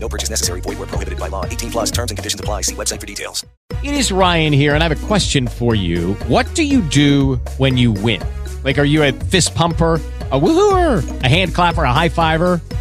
No purchase necessary. Void where prohibited by law. 18 plus terms and conditions apply. See website for details. It is Ryan here, and I have a question for you. What do you do when you win? Like, are you a fist pumper? A woohooer, a hand clapper, a high fiver.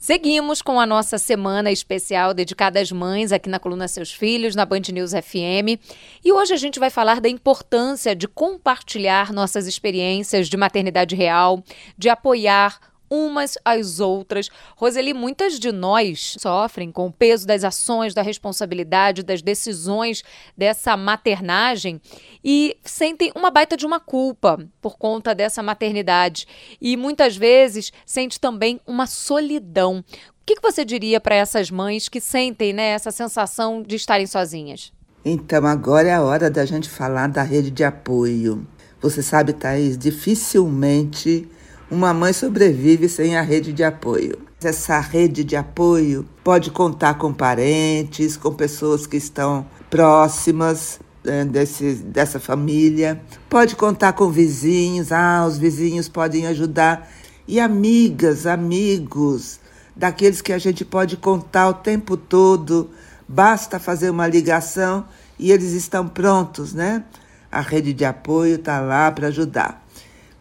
Seguimos com a nossa semana especial dedicada às mães aqui na coluna Seus Filhos, na Band News FM. E hoje a gente vai falar da importância de compartilhar nossas experiências de maternidade real, de apoiar umas às outras. Roseli, muitas de nós sofrem com o peso das ações, da responsabilidade, das decisões dessa maternagem e sentem uma baita de uma culpa por conta dessa maternidade. E muitas vezes sente também uma solidão. O que você diria para essas mães que sentem, né, essa sensação de estarem sozinhas? Então, agora é a hora da gente falar da rede de apoio. Você sabe, Thaís, dificilmente uma mãe sobrevive sem a rede de apoio. Essa rede de apoio pode contar com parentes, com pessoas que estão próximas dessa família. Pode contar com vizinhos, os vizinhos podem ajudar. E amigas, amigos, daqueles que a gente pode contar o tempo todo. Basta fazer uma ligação e eles estão prontos, né? A rede de apoio está lá para ajudar.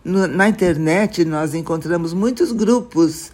Na internet nós encontramos muitos grupos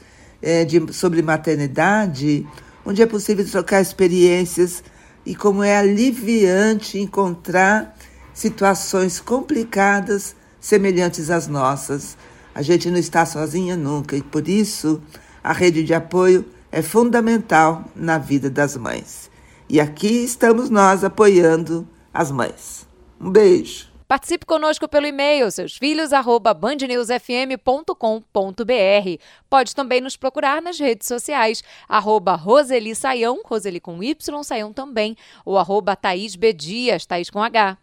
sobre maternidade, onde é possível trocar experiências e como é aliviante encontrar situações complicadas semelhantes às nossas. A gente não está sozinha nunca e, por isso, a rede de apoio é fundamental na vida das mães. E aqui estamos nós apoiando as mães. Um beijo. Participe conosco pelo e-mail seusfilhos@bandnewsfm.com.br. Pode também nos procurar nas redes sociais @Roseli Sayão, Roseli com Y, Sayão também, ou @Thaís B. Dias, Thaís com H.